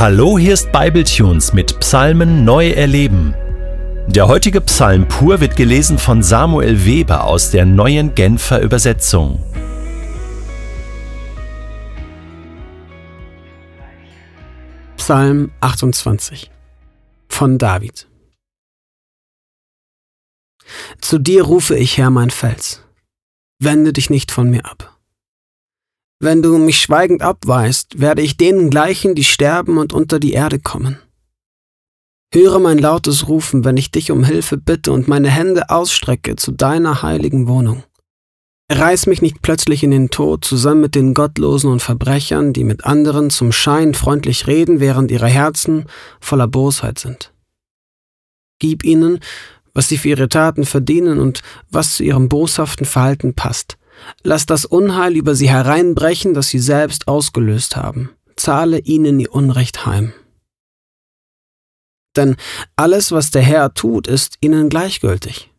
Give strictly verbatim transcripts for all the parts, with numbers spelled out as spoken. Hallo, hier ist Bibletunes mit Psalmen neu erleben. Der heutige Psalm pur wird gelesen von Samuel Weber aus der neuen Genfer Übersetzung. Psalm achtundzwanzig von David. Zu dir rufe ich, Herr, mein Fels. Wende dich nicht von mir ab. Wenn du mich schweigend abweist, werde ich denen gleichen, die sterben und unter die Erde kommen. Höre mein lautes Rufen, wenn ich dich um Hilfe bitte und meine Hände ausstrecke zu deiner heiligen Wohnung. Reiß mich nicht plötzlich in den Tod zusammen mit den Gottlosen und Verbrechern, die mit anderen zum Schein freundlich reden, während ihre Herzen voller Bosheit sind. Gib ihnen, was sie für ihre Taten verdienen und was zu ihrem boshaften Verhalten passt. Lass das Unheil über sie hereinbrechen, das sie selbst ausgelöst haben. Zahle ihnen ihr Unrecht heim. Denn alles, was der Herr tut, ist ihnen gleichgültig.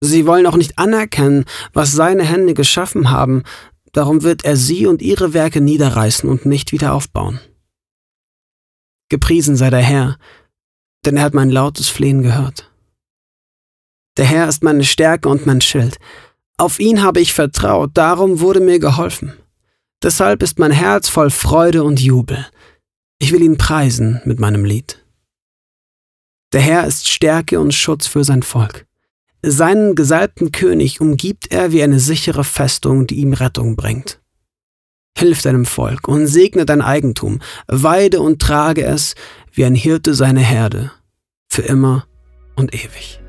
Sie wollen auch nicht anerkennen, was seine Hände geschaffen haben. Darum wird er sie und ihre Werke niederreißen und nicht wieder aufbauen. Gepriesen sei der Herr, denn er hat mein lautes Flehen gehört. Der Herr ist meine Stärke und mein Schild. Auf ihn habe ich vertraut, darum wurde mir geholfen. Deshalb ist mein Herz voll Freude und Jubel. Ich will ihn preisen mit meinem Lied. Der Herr ist Stärke und Schutz für sein Volk. Seinen gesalbten König umgibt er wie eine sichere Festung, die ihm Rettung bringt. Hilf deinem Volk und segne dein Eigentum, weide und trage es wie ein Hirte seine Herde, für immer und ewig.